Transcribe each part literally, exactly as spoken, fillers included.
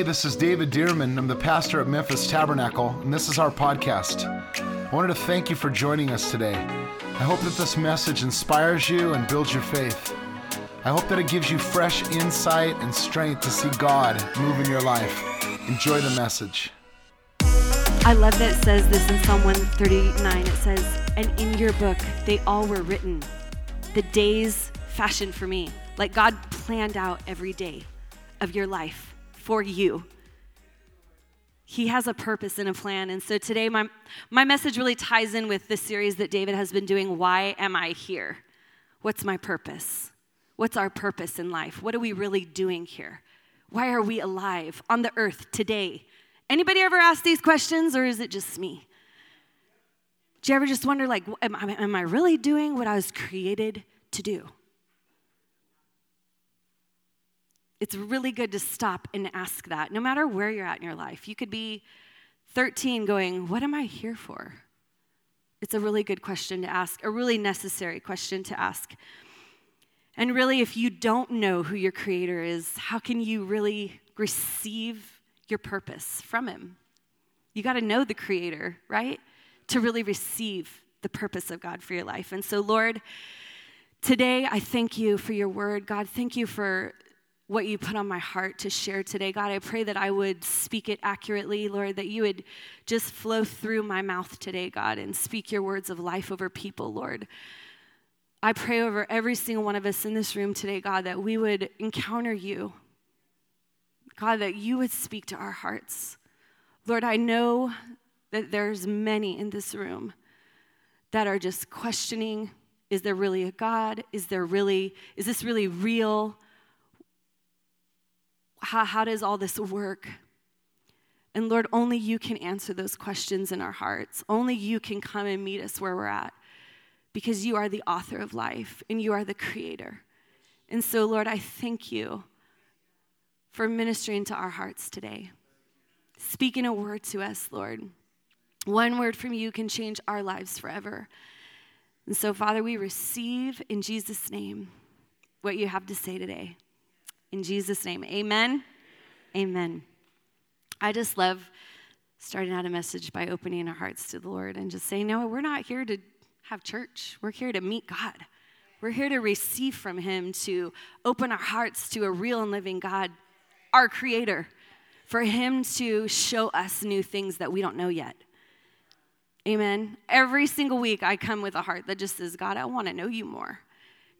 Hey, this is David Dearman. I'm the pastor at Memphis Tabernacle, and this is our podcast. I wanted to thank you for joining us today. I hope that this message inspires you and builds your faith. I hope that it gives you fresh insight and strength to see God move in your life. Enjoy the message. I love that it says this in Psalm one thirty-nine. It says, "And in your book, they all were written, the days fashioned for me." Like God planned out every day of your life. For you. He has a purpose and a plan. And so today my my message really ties in with this series that David has been doing. Why am I here? What's my purpose? What's our purpose in life? What are we really doing here? Why are we alive on the earth today? Anybody ever ask these questions, or is it just me? Do you ever just wonder, like, am I, am I really doing what I was created to do? It's really good to stop and ask that, no matter where you're at in your life. You could be thirteen going, what am I here for? It's a really good question to ask, a really necessary question to ask. And really, if you don't know who your Creator is, how can you really receive your purpose from Him? You got to know the Creator, right? To really receive the purpose of God for your life. And so, Lord, today I thank you for your word. God, thank you for what you put on my heart to share today. God, I pray that I would speak it accurately, Lord, that you would just flow through my mouth today, God, and speak your words of life over people, Lord. I pray over every single one of us in this room today, God, that we would encounter you. God, that you would speak to our hearts. Lord, I know that there's many in this room that are just questioning, is there really a God? Is there really, is this really real? How, how does all this work? And Lord, only you can answer those questions in our hearts. Only you can come and meet us where we're at, because you are the author of life and you are the creator. And so, Lord, I thank you for ministering to our hearts today. Speak in a word to us, Lord. One word from you can change our lives forever. And so, Father, we receive in Jesus' name what you have to say today. In Jesus' name, amen? Amen. Amen. I just love starting out a message by opening our hearts to the Lord and just saying, no, we're not here to have church. We're here to meet God. We're here to receive from him, to open our hearts to a real and living God, our creator, for him to show us new things that we don't know yet. Amen. Every single week I come with a heart that just says, God, I want to know you more.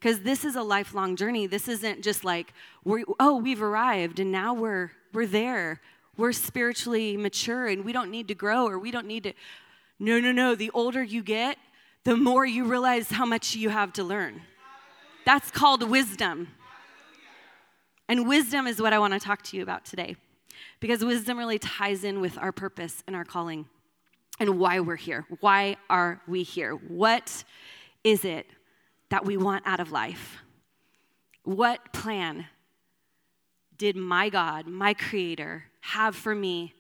Because this is a lifelong journey. This isn't just like, we're, oh, we've arrived and now we're we're there. We're spiritually mature and we don't need to grow, or we don't need to. No, no, no. The older you get, the more you realize how much you have to learn. That's called wisdom. And wisdom is what I want to talk to you about today, because wisdom really ties in with our purpose and our calling and why we're here. Why are we here? What is it that we want out of life? What plan did my God, my creator, have for me?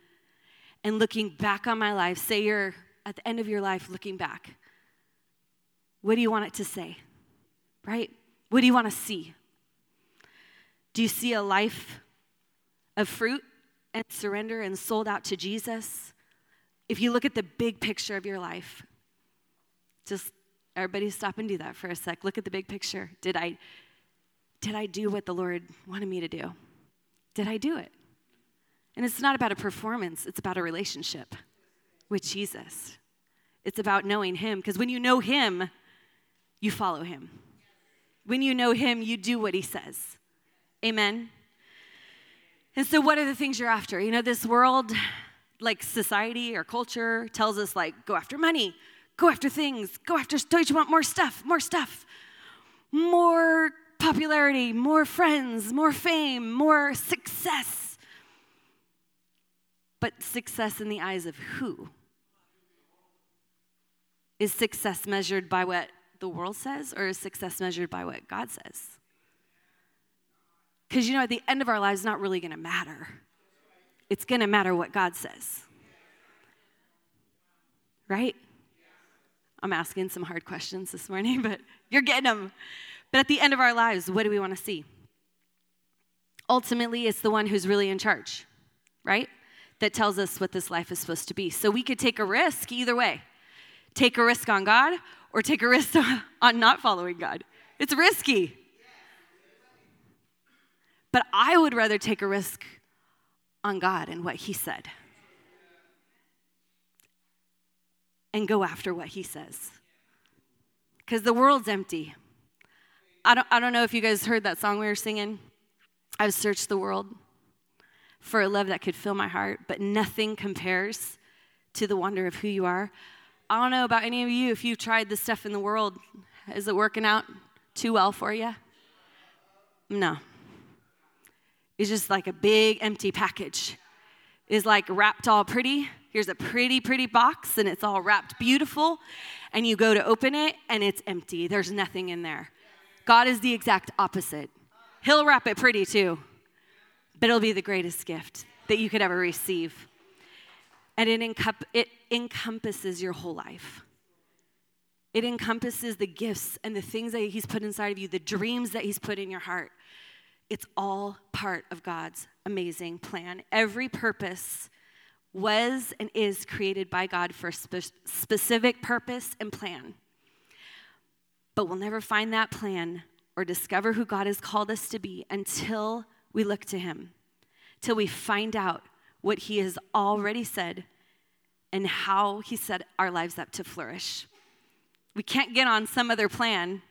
And looking back on my life, say you're at the end of your life looking back, what do you want it to say, right? What do you want to see? Do you see a life of fruit and surrender and sold out to Jesus? If you look at the big picture of your life, just everybody stop and do that for a sec. Look at the big picture. Did I did I do what the Lord wanted me to do? Did I do it? And it's not about a performance. It's about a relationship with Jesus. It's about knowing him, because when you know him, you follow him. When you know him, you do what he says. Amen? And so what are the things you're after? You know, this world, like society or culture, tells us, like, go after money. Go after things. Go after, don't you want more stuff, more stuff, more popularity, more friends, more fame, more success. But success in the eyes of who? Is success measured by what the world says, or is success measured by what God says? Because, you know, at the end of our lives, it's not really going to matter. It's going to matter what God says. Right? I'm asking some hard questions this morning, but you're getting them. But at the end of our lives, what do we want to see? Ultimately, it's the one who's really in charge. right? That tells us what this life is supposed to be. So we could take a risk either way. Take a risk on God or take a risk on not following God. It's risky. But I would rather take a risk on God and what he said. And go after what he says. Because the world's empty. I don't, I don't know if you guys heard that song we were singing. I've searched the world for a love that could fill my heart, but nothing compares to the wonder of who you are. I don't know about any of you, if you've tried this stuff in the world, is it working out too well for you? No. It's just like a big empty package. It's like wrapped all pretty. Here's a pretty, pretty box, and it's all wrapped beautiful, and you go to open it, and it's empty. There's nothing in there. God is the exact opposite. He'll wrap it pretty, too, but it'll be the greatest gift that you could ever receive, and it, encom- it encompasses your whole life. It encompasses the gifts and the things that he's put inside of you, the dreams that he's put in your heart. It's all part of God's amazing plan. Every purpose was and is created by God for a spe- specific purpose and plan. But we'll never find that plan or discover who God has called us to be until we look to him, till we find out what he has already said and how he set our lives up to flourish. We can't get on some other plan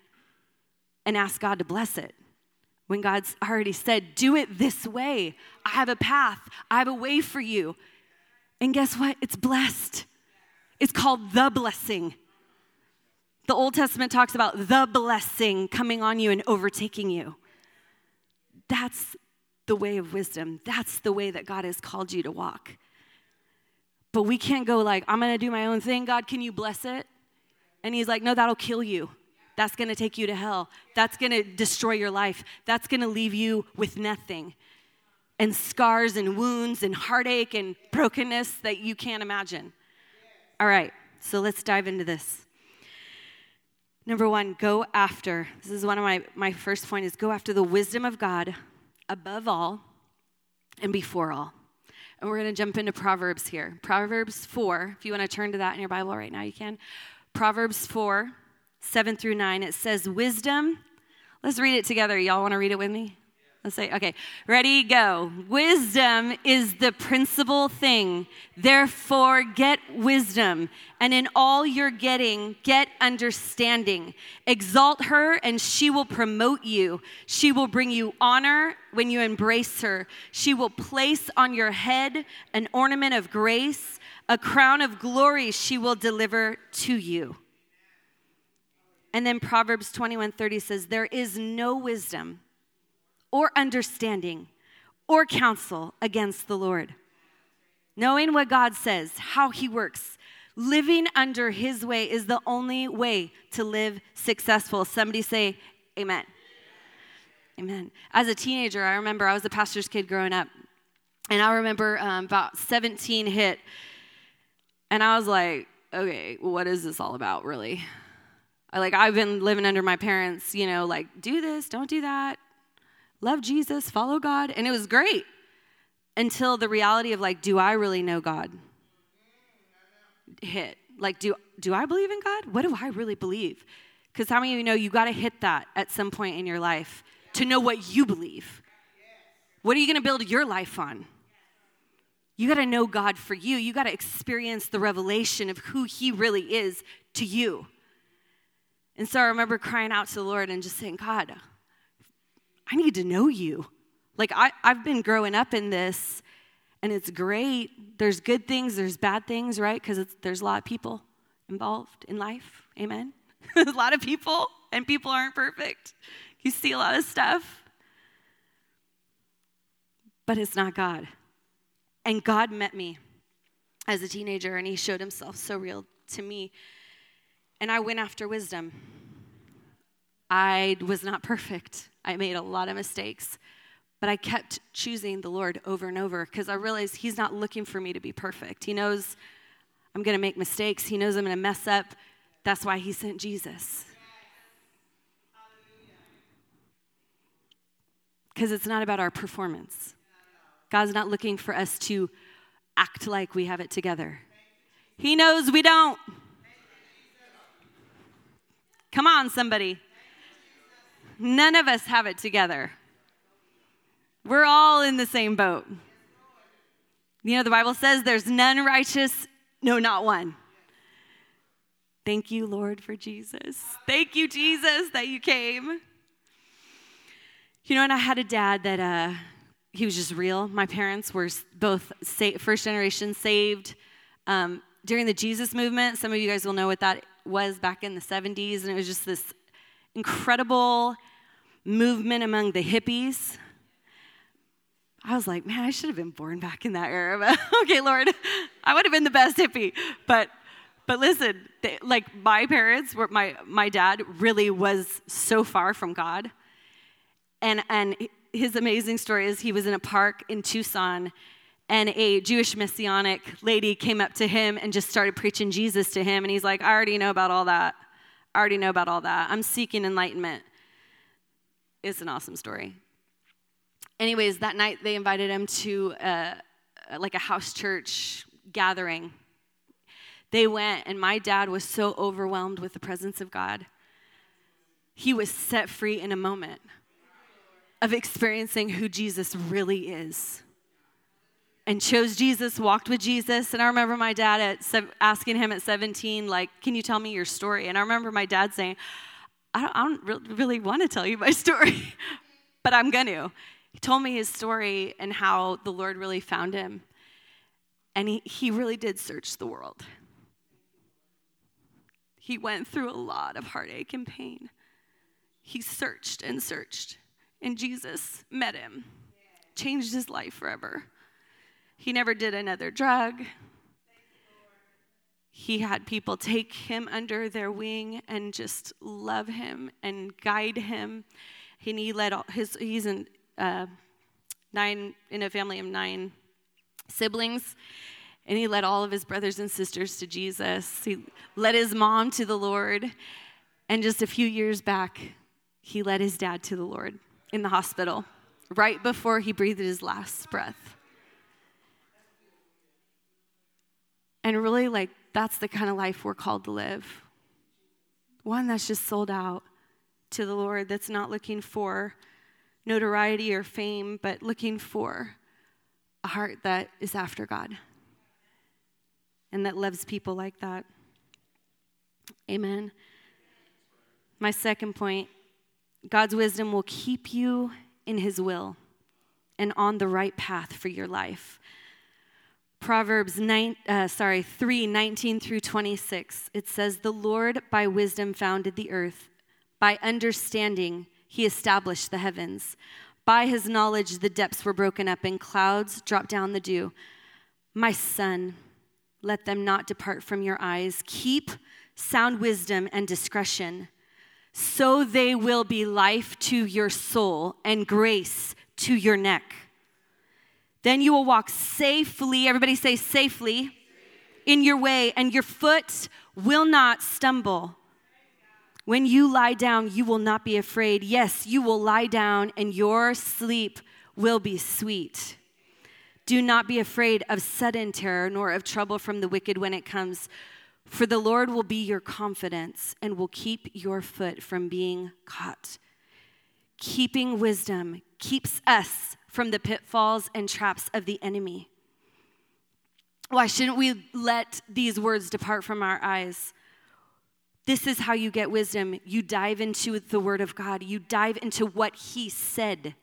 and ask God to bless it when God's already said, do it this way. I have a path. I have a way for you. And guess what? It's blessed. It's called the blessing. The Old Testament talks about the blessing coming on you and overtaking you. That's the way of wisdom. That's the way that God has called you to walk. But we can't go like, I'm going to do my own thing. God, can you bless it? And he's like, no, that'll kill you. That's going to take you to hell. That's going to destroy your life. That's going to leave you with nothing. And scars and wounds and heartache and brokenness that you can't imagine. All right, so let's dive into this. Number one, go after. This is one of my, my first point is go after the wisdom of God above all and before all. And we're going to jump into Proverbs here. Proverbs four, if you want to turn to that in your Bible right now, you can. Proverbs four, seven through nine, it says wisdom. Let's read it together. Y'all want to read it with me? Let's say, okay, ready, go. Wisdom is the principal thing. Therefore, get wisdom, and in all you're getting, get understanding. Exalt her, and she will promote you. She will bring you honor when you embrace her. She will place on your head an ornament of grace, a crown of glory she will deliver to you. And then Proverbs twenty-one thirty says, there is no wisdom or understanding, or counsel against the Lord. Knowing what God says, how he works, living under his way is the only way to live successful. Somebody say, amen. Amen. Amen. As a teenager, I remember I was a pastor's kid growing up, and I remember um, about seventeen hit, and I was like, okay, what is this all about, really? I, like, I've been living under my parents, you know, like, do this, don't do that. Love Jesus, follow God, and it was great until the reality of, like, do I really know God hit? Like, do do I believe in God? What do I really believe? Because how many of you know you got to hit that at some point in your life to know what you believe? What are you going to build your life on? You got to know God for you. You got to experience the revelation of who he really is to you. And so I remember crying out to the Lord and just saying, God, I need to know you. Like, I, I've been growing up in this, and it's great. There's good things, there's bad things, right? Because there's a lot of people involved in life. Amen? A lot of people, and people aren't perfect. You see a lot of stuff. But it's not God. And God met me as a teenager, and he showed himself so real to me. And I went after wisdom. I was not perfect. I made a lot of mistakes, but I kept choosing the Lord over and over because I realized he's not looking for me to be perfect. He knows I'm going to make mistakes. He knows I'm going to mess up. That's why he sent Jesus. Because it's not about our performance. God's not looking for us to act like we have it together. He knows we don't. Come on, somebody. None of us have it together. We're all in the same boat. You know, the Bible says there's none righteous, no, not one. Thank you, Lord, for Jesus. Thank you, Jesus, that you came. You know, and I had a dad that uh, he was just real. My parents were both sa- first generation saved. Um, during the Jesus movement, some of you guys will know what that was back in the seventies, and it was just this incredible movement among the hippies. I was like, man, I should have been born back in that era. But okay, Lord, I would have been the best hippie. But but listen, they, like my parents, were, my my dad really was so far from God. And and his amazing story is he was in a park in Tucson, and a Jewish messianic lady came up to him and just started preaching Jesus to him. And he's like, I already know about all that. I already know about all that. I'm seeking enlightenment. It's an awesome story. Anyways, that night they invited him to uh, like a house church gathering. They went, and my dad was so overwhelmed with the presence of God. He was set free in a moment of experiencing who Jesus really is. And chose Jesus, walked with Jesus. And I remember my dad at sev- asking him at seventeen, like, can you tell me your story? And I remember my dad saying, I don't, I don't re- really want to tell you my story, but I'm going to. He told me his story and how the Lord really found him. And he, he really did search the world. He went through a lot of heartache and pain. He searched and searched. And Jesus met him, changed his life forever. He never did another drug. He had people take him under their wing and just love him and guide him. And he led all his, he's in, Uh, nine in a family of nine siblings, and he led all of his brothers and sisters to Jesus. He led his mom to the Lord, and just a few years back, he led his dad to the Lord in the hospital right before he breathed his last breath. And really, like, that's the kind of life we're called to live. One that's just sold out to the Lord, that's not looking for notoriety or fame, but looking for a heart that is after God and that loves people like that. Amen. My second point, God's wisdom will keep you in his will and on the right path for your life. Proverbs nine, uh, sorry, three nineteen through twenty-six, it says, the Lord by wisdom founded the earth, by understanding he established the heavens. By his knowledge, the depths were broken up, and clouds dropped down the dew. My son, let them not depart from your eyes. Keep sound wisdom and discretion, so they will be life to your soul and grace to your neck. Then you will walk safely, everybody say safely, in your way, and your foot will not stumble. When you lie down, you will not be afraid. Yes, you will lie down, and your sleep will be sweet. Do not be afraid of sudden terror, nor of trouble from the wicked when it comes. For the Lord will be your confidence and will keep your foot from being caught. Keeping wisdom keeps us from the pitfalls and traps of the enemy. Why shouldn't we let these words depart from our eyes? This is how you get wisdom. You dive into the word of God. You dive into what he said.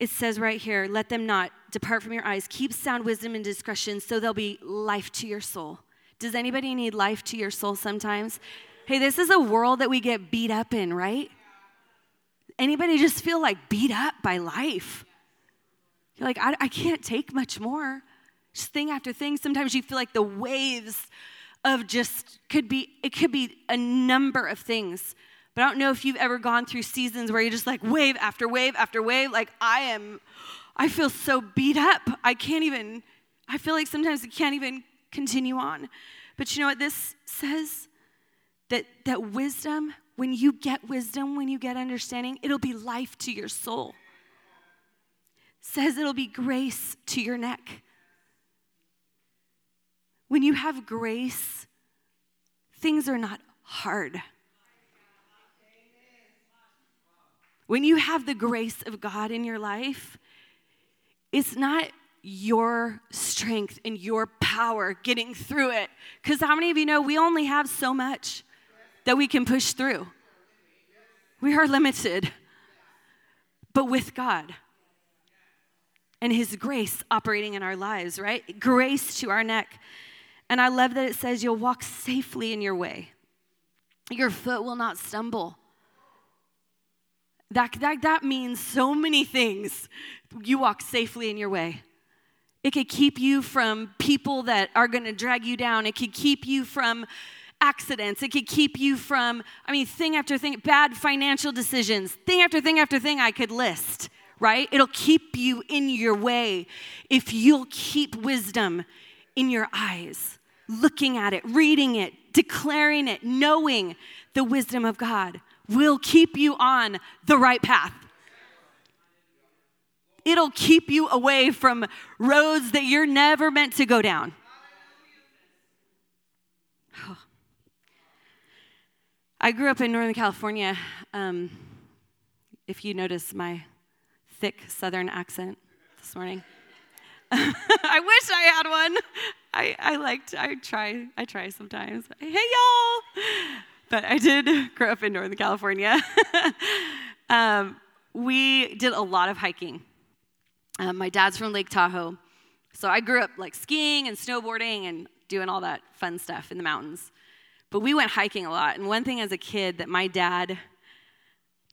It says right here, let them not depart from your eyes. Keep sound wisdom and discretion, so there'll be life to your soul. Does anybody need life to your soul sometimes? Hey, this is a world that we get beat up in, right? Anybody just feel like beat up by life? You're like, I, I can't take much more. Just thing after thing. Sometimes you feel like the waves of just, could be, it could be a number of things. But I don't know if you've ever gone through seasons where you're just like wave after wave after wave. Like I am, I feel so beat up. I can't even, I feel like sometimes I can't even continue on. But you know what this says? That that wisdom, when you get wisdom, when you get understanding, it'll be life to your soul. says it'll be grace to your neck. When you have grace, things are not hard. When you have the grace of God in your life, it's not your strength and your power getting through it. Because how many of you know we only have so much that we can push through? We are limited. But with God and his grace operating in our lives, right? Grace to our neck. And I love that it says you'll walk safely in your way. Your foot will not stumble. That, that, that means so many things. You walk safely in your way. It could keep you from people that are going to drag you down. It could keep you from accidents. It could keep you from, I mean, thing after thing, bad financial decisions, thing after thing after thing I could list, right? It'll keep you in your way if you'll keep wisdom in your eyes, looking at it, reading it, declaring it, knowing the wisdom of God will keep you on the right path. It'll keep you away from roads that you're never meant to go down. Oh. I grew up in Northern California. Um, if you notice my thick Southern accent this morning. I wish I had one. I, I liked, I try, I try sometimes. Hey, y'all. But I did grow up in Northern California. um, we did a lot of hiking. Um, my dad's from Lake Tahoe, so I grew up like skiing and snowboarding and doing all that fun stuff in the mountains. But we went hiking a lot, and one thing as a kid that my dad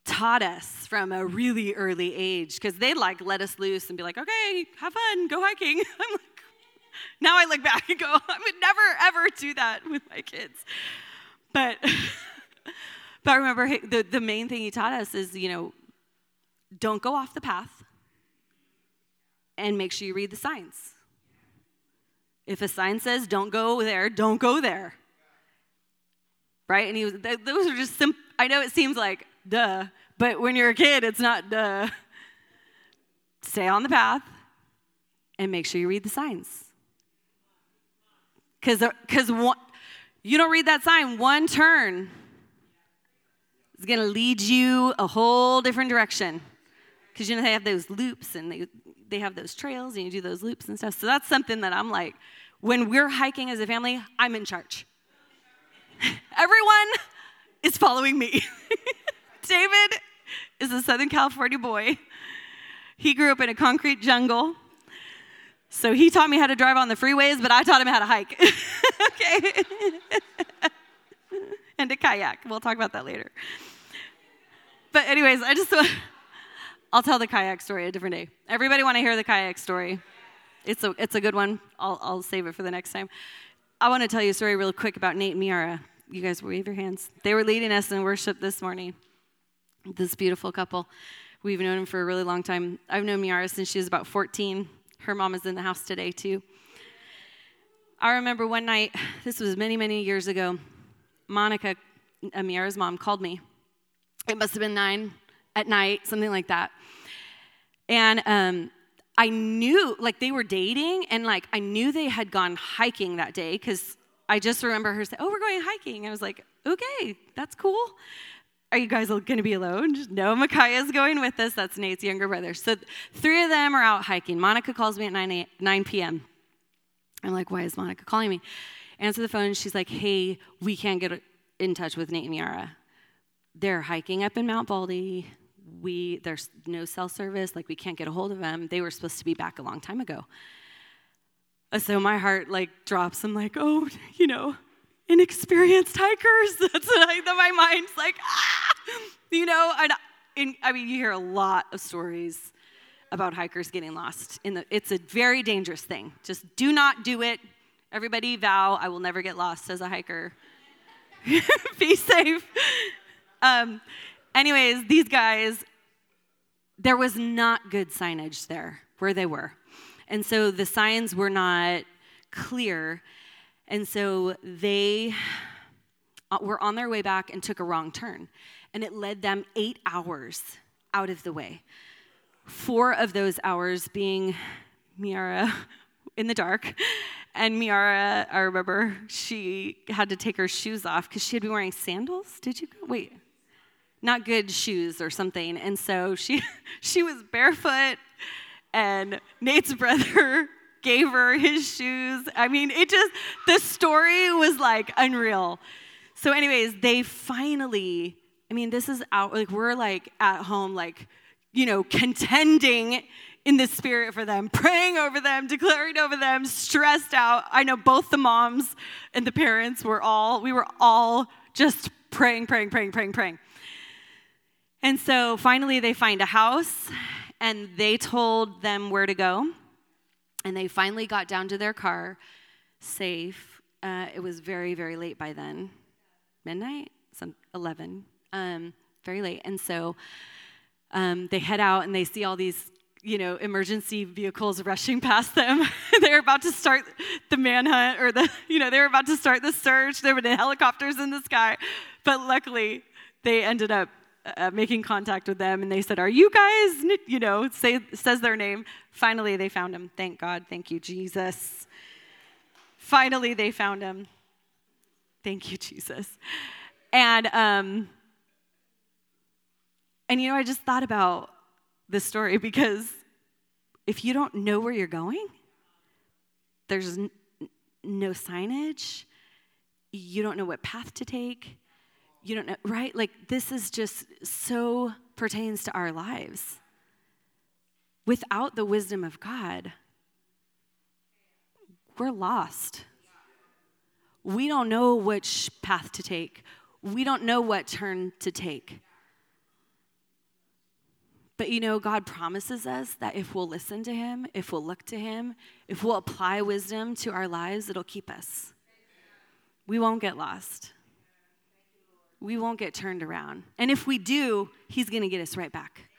taught us from a really early age, because they like let us loose and be like, okay, have fun, go hiking. I'm like, now I look back and go, I would never, ever do that with my kids. But, but I remember the, the main thing he taught us is, you know, don't go off the path. And make sure you read the signs. If a sign says, don't go there, don't go there. Right? And he was, th- those are just simple. I know it seems like, duh. But when you're a kid, it's not duh. Stay on the path and make sure you read the signs. Because because you don't read that sign, one turn is going to lead you a whole different direction. Because, you know, they have those loops and they... They have those trails, and you do those loops and stuff. So that's something that I'm like, when we're hiking as a family, I'm in charge. Everyone is following me. David is a Southern California boy. He grew up in a concrete jungle. So he taught me how to drive on the freeways, but I taught him how to hike. Okay. And to kayak. We'll talk about that later. But anyways, I just want... I'll tell the kayak story a different day. Everybody want to hear the kayak story? It's a it's a good one. I'll I'll save it for the next time. I want to tell you a story real quick about Nate and Miara. You guys wave your hands. They were leading us in worship this morning. This beautiful couple. We've known them for a really long time. I've known Miara since she was about fourteen. Her mom is in the house today too. I remember one night, this was many, many years ago, Monica, Miara's mom, called me. It must have been nine. At night, something like that. And um, I knew, like, they were dating, and, like, I knew they had gone hiking that day because I just remember her saying, oh, we're going hiking. I was like, okay, that's cool. Are you guys going to be alone? Just, no, Micaiah's going with us. That's Nate's younger brother. So three of them are out hiking. Monica calls me at nine p.m. I'm like, why is Monica calling me? Answer the phone. She's like, hey, we can't get in touch with Nate and Miara. They're hiking up in Mount Baldy. We, there's no cell service, like we can't get a hold of them. They were supposed to be back a long time ago. So my heart like drops. I'm like, oh, you know, inexperienced hikers. That's what I, that my mind's like, ah, you know. And, and, I mean, you hear a lot of stories about hikers getting lost. In the, it's a very dangerous thing. Just do not do it. Everybody vow, I will never get lost as a hiker. Be safe. Um. Anyways, these guys, there was not good signage there where they were. And so the signs were not clear. And so they were on their way back and took a wrong turn. And it led them eight hours out of the way. four of those hours being Miara in the dark. And Miara, I remember, she had to take her shoes off because she had been wearing sandals. Did you? Wait. Not good shoes or something. And so she she was barefoot, and Nate's brother gave her his shoes. I mean, it just, the story was like unreal. So anyways, they finally, I mean, this is out, like we're like at home, like, you know, contending in the spirit for them, praying over them, declaring over them, stressed out. I know both the moms and the parents were all, we were all just praying, praying, praying, praying, praying. And so finally they find a house, and they told them where to go. And they finally got down to their car safe. Uh, it was very, very late by then. Midnight? Some eleven. Um, very late. And so um, they head out, and they see all these, you know, emergency vehicles rushing past them. They're about to start the manhunt, or the, you know, they're about to start the search. There were the helicopters in the sky. But luckily, they ended up Uh, making contact with them, and they said, "Are you guys?" You know, say, says their name. Finally, they found him. Thank God. Thank you, Jesus. Finally, they found him. Thank you, Jesus. And um, and you know, I just thought about this story, because if you don't know where you're going, there's n- no signage. You don't know what path to take. You don't know, right? Like, this is just so pertains to our lives. Without the wisdom of God, we're lost. We don't know which path to take. We don't know what turn to take. But, you know, God promises us that if we'll listen to him, if we'll look to him, if we'll apply wisdom to our lives, it'll keep us. We won't get lost. We won't get turned around. And if we do, he's going to get us right back.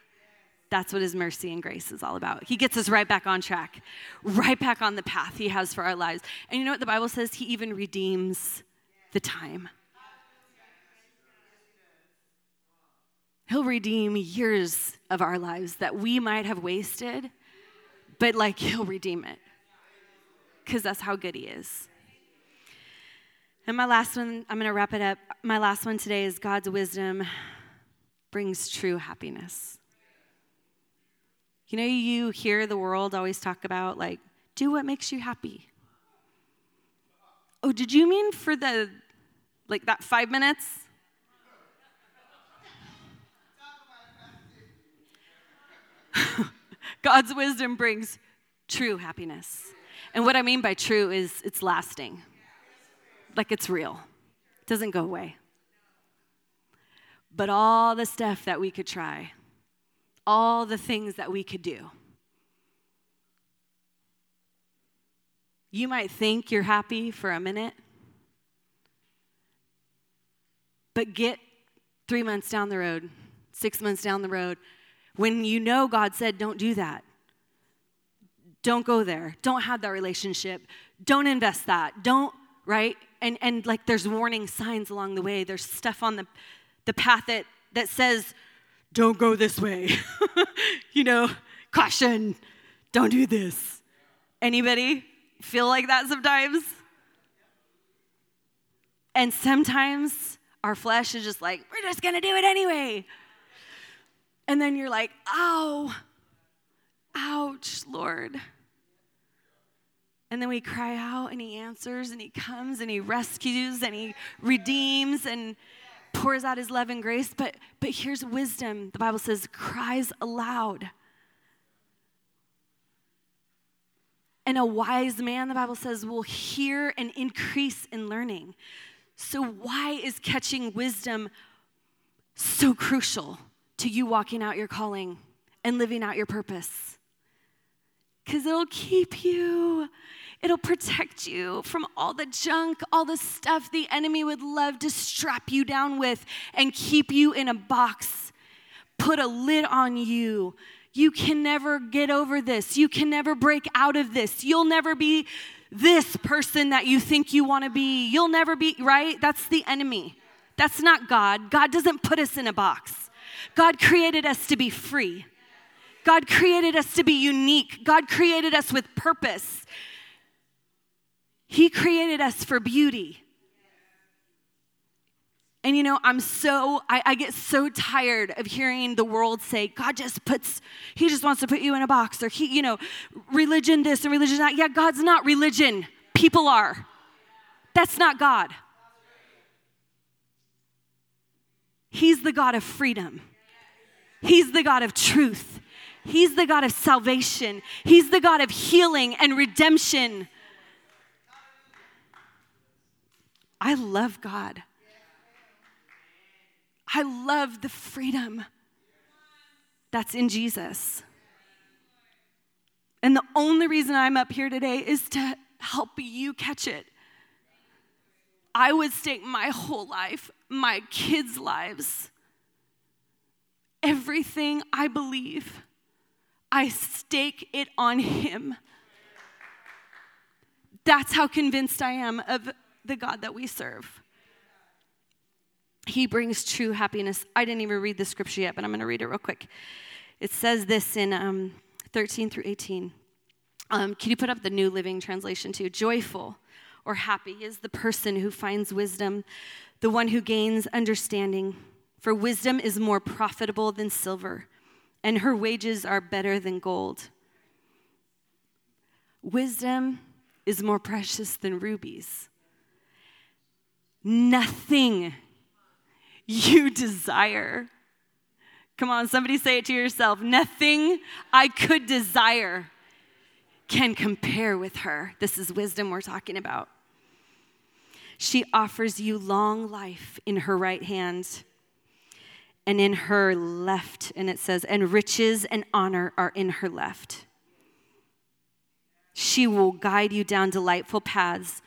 That's what his mercy and grace is all about. He gets us right back on track, right back on the path he has for our lives. And you know what the Bible says? He even redeems the time. He'll redeem years of our lives that we might have wasted, but like he'll redeem it, because that's how good he is. And my last one, I'm going to wrap it up. My last one today is God's wisdom brings true happiness. You know, you hear the world always talk about, like, do what makes you happy. Oh, did you mean for the, like, that five minutes? God's wisdom brings true happiness. And what I mean by true is it's lasting. Like, it's real. It doesn't go away. But all the stuff that we could try, all the things that we could do. You might think you're happy for a minute, but get three months down the road, six months down the road, when you know God said, don't do that. Don't go there. Don't have that relationship. Don't invest that. Don't, right? And and like, there's warning signs along the way. There's stuff on the the path that, that says, don't go this way. You know, caution, don't do this. Anybody feel like that sometimes? And sometimes our flesh is just like, we're just going to do it anyway. And then you're like, ow, ouch, Lord. And then we cry out, and he answers, and he comes, and he rescues, and he redeems, and pours out his love and grace. But but here's wisdom. The Bible says, cries aloud. And a wise man, the Bible says, will hear and increase in learning. So why is catching wisdom so crucial to you walking out your calling and living out your purpose? Because it'll keep you. It'll protect you from all the junk, all the stuff the enemy would love to strap you down with and keep you in a box, put a lid on you. You can never get over this. You can never break out of this. You'll never be this person that you think you want to be. You'll never be, right? That's the enemy. That's not God. God doesn't put us in a box. God created us to be free. God created us to be unique. God created us with purpose. He created us for beauty. And you know, I'm so, I, I get so tired of hearing the world say, God just puts, he just wants to put you in a box, or he, you know, religion this and religion that. Yeah, God's not religion. People are. That's not God. He's the God of freedom. He's the God of truth. He's the God of salvation. He's the God of healing and redemption. I love God. I love the freedom that's in Jesus. And the only reason I'm up here today is to help you catch it. I would stake my whole life, my kids' lives, everything I believe, I stake it on him. That's how convinced I am of the God that we serve. He brings true happiness. I didn't even read the scripture yet, but I'm going to read it real quick. It says this in um, thirteen through eighteen. Um, can you put up the New Living Translation too? Joyful or happy is the person who finds wisdom, the one who gains understanding. For wisdom is more profitable than silver, and her wages are better than gold. Wisdom is more precious than rubies. Nothing you desire. Come on, somebody say it to yourself. Nothing I could desire can compare with her. This is wisdom we're talking about. She offers you long life in her right hand, and in her left, and it says, and riches and honor are in her left. She will guide you down delightful paths.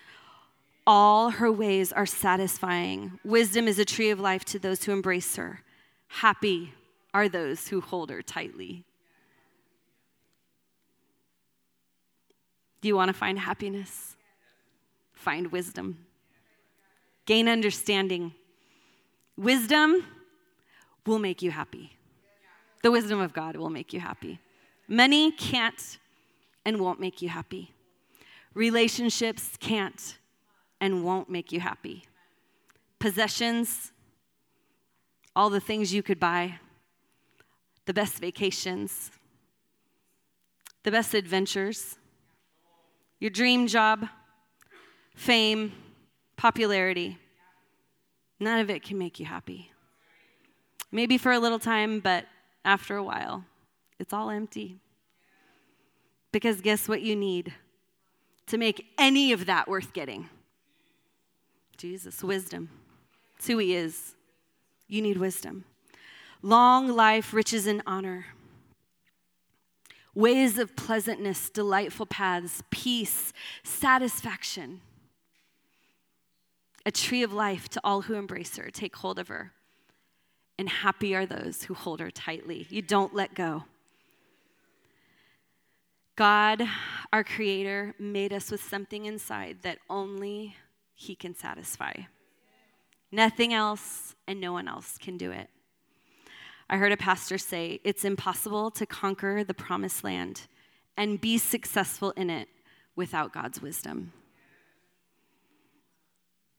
All her ways are satisfying. Wisdom is a tree of life to those who embrace her. Happy are those who hold her tightly. Do you want to find happiness? Find wisdom. Gain understanding. Wisdom will make you happy. The wisdom of God will make you happy. Money can't and won't make you happy. Relationships can't and won't make you happy. Possessions, all the things you could buy, the best vacations, the best adventures, your dream job, fame, popularity, none of it can make you happy. Maybe for a little time, but after a while, it's all empty. Because guess what you need to make any of that worth getting? Jesus, wisdom. It's who he is. You need wisdom. Long life, riches, and honor. Ways of pleasantness, delightful paths, peace, satisfaction. A tree of life to all who embrace her, take hold of her. And happy are those who hold her tightly. You don't let go. God, our Creator, made us with something inside that only he can satisfy. Nothing else and no one else can do it. I heard a pastor say, it's impossible to conquer the promised land and be successful in it without God's wisdom.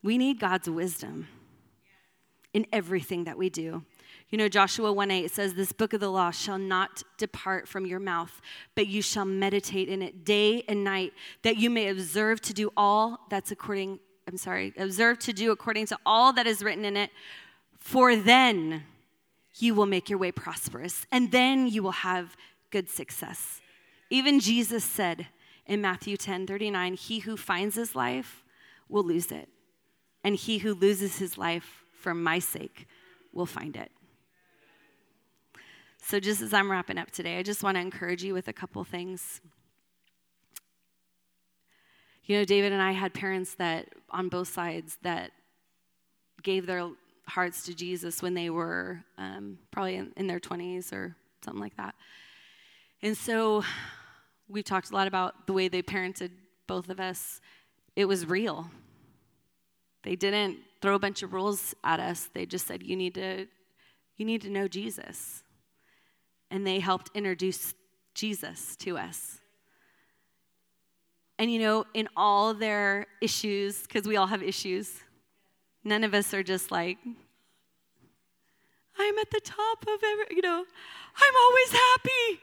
We need God's wisdom in everything that we do. You know, Joshua one eight says, this book of the law shall not depart from your mouth, but you shall meditate in it day and night, that you may observe to do all that's according I'm sorry, observe to do according to all that is written in it, for then you will make your way prosperous, and then you will have good success. Even Jesus said in Matthew ten thirty-nine, he who finds his life will lose it, and he who loses his life for my sake will find it. So just as I'm wrapping up today, I just want to encourage you with a couple things. You know, David and I had parents that, on both sides, that gave their hearts to Jesus when they were um, probably in, in their twenties or something like that. And so we've talked a lot about the way they parented both of us. It was real. They didn't throw a bunch of rules at us. They just said, you need to, you need to know Jesus. and they helped introduce Jesus to us. And, you know, in all their issues, because we all have issues, none of us are just like, I'm at the top of every, you know, I'm always happy.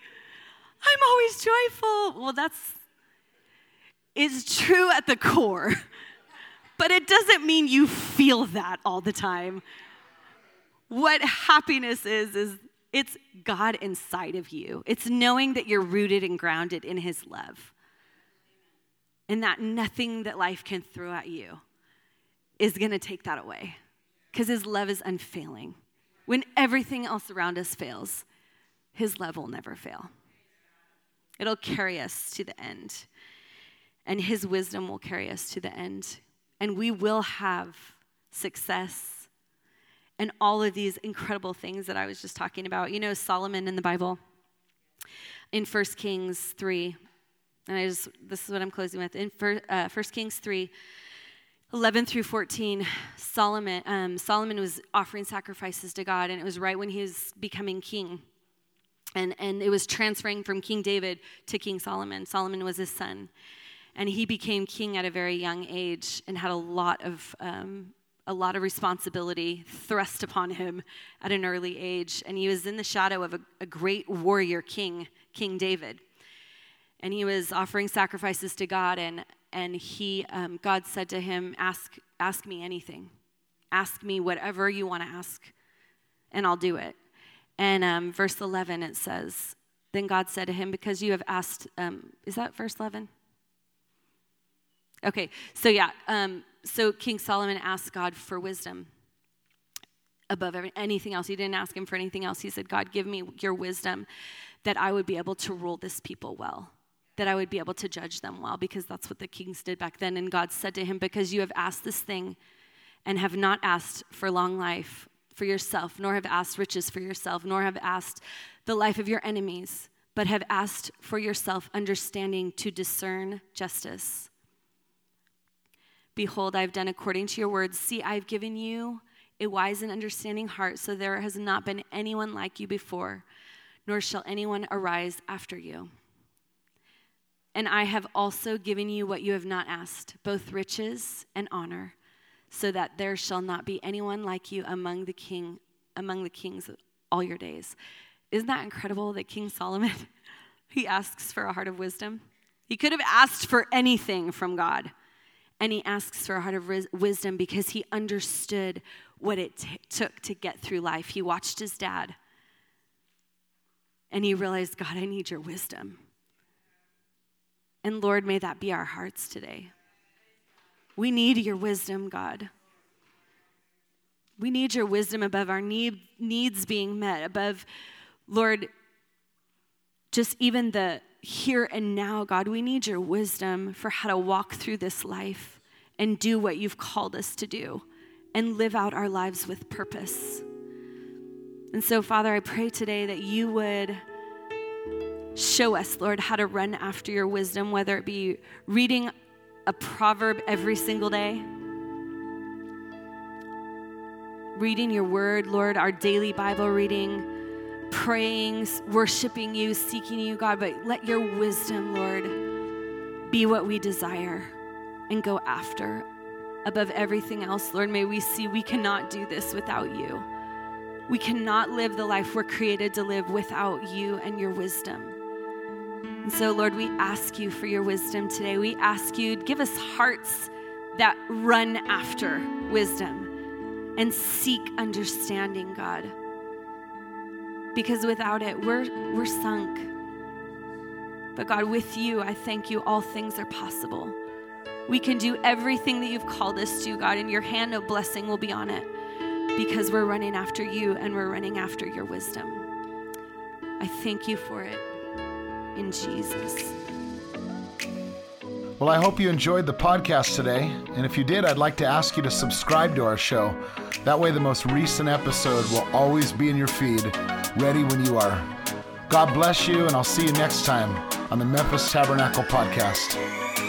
I'm always joyful. Well, that's, it's true at the core, but it doesn't mean you feel that all the time. What happiness is, is it's God inside of you. It's knowing that you're rooted and grounded in his love. And that nothing that life can throw at you is going to take that away. Because his love is unfailing. When everything else around us fails, his love will never fail. It'll carry us to the end. And his wisdom will carry us to the end. And we will have success and all of these incredible things that I was just talking about. You know, Solomon in the Bible, in First Kings three, and I just, this is what I'm closing with. In First Kings three, eleven through fourteen, Solomon um, Solomon was offering sacrifices to God, and it was right when he was becoming king. And, and it was transferring from King David to King Solomon. Solomon was his son. And he became king at a very young age and had a lot of um, a lot of responsibility thrust upon him at an early age. And he was in the shadow of a, a great warrior king, King David. And he was offering sacrifices to God, and and he um, God said to him, ask ask me anything. Ask me whatever you want to ask, and I'll do it. And um, verse eleven, it says, then God said to him, because you have asked, um, is that verse eleven? Okay, so yeah, um, so King Solomon asked God for wisdom above every, anything else. He didn't ask him for anything else. He said, God, give me your wisdom that I would be able to rule this people well, that I would be able to judge them well, because that's what the kings did back then. And God said to him, because you have asked this thing and have not asked for long life for yourself, nor have asked riches for yourself, nor have asked the life of your enemies, but have asked for yourself understanding to discern justice. Behold, I have done according to your words. See, I have given you a wise and understanding heart, so there has not been anyone like you before, nor shall anyone arise after you. And I have also given you what you have not asked, both riches and honor, so that there shall not be anyone like you among the king, among the kings all your days. Isn't that incredible that King Solomon, he asks for a heart of wisdom? He could have asked for anything from God, and he asks for a heart of ris- wisdom because he understood what it t- took to get through life. He watched his dad, and he realized, God, I need your wisdom. And Lord, may that be our hearts today. We need your wisdom, God. We need your wisdom above our need, needs being met, above, Lord, just even the here and now, God. We need your wisdom for how to walk through this life and do what you've called us to do and live out our lives with purpose. And so, Father, I pray today that you would show us, Lord, how to run after your wisdom, whether it be reading a proverb every single day, reading your word, Lord, our daily Bible reading, praying, worshiping you, seeking you, God. But let your wisdom, Lord, be what we desire and go after above everything else. Lord, may we see we cannot do this without you. We cannot live the life we're created to live without you and your wisdom. And so, Lord, we ask you for your wisdom today. We ask you, give us hearts that run after wisdom and seek understanding, God. Because without it, we're we're sunk. But God, with you, I thank you, all things are possible. We can do everything that you've called us to, God, and your hand of blessing will be on it because we're running after you and we're running after your wisdom. I thank you for it. In Jesus. Well, I hope you enjoyed the podcast today. And if you did, I'd like to ask you to subscribe to our show. That way, the most recent episode will always be in your feed, ready when you are. God bless you, and I'll see you next time on the Memphis Tabernacle Podcast.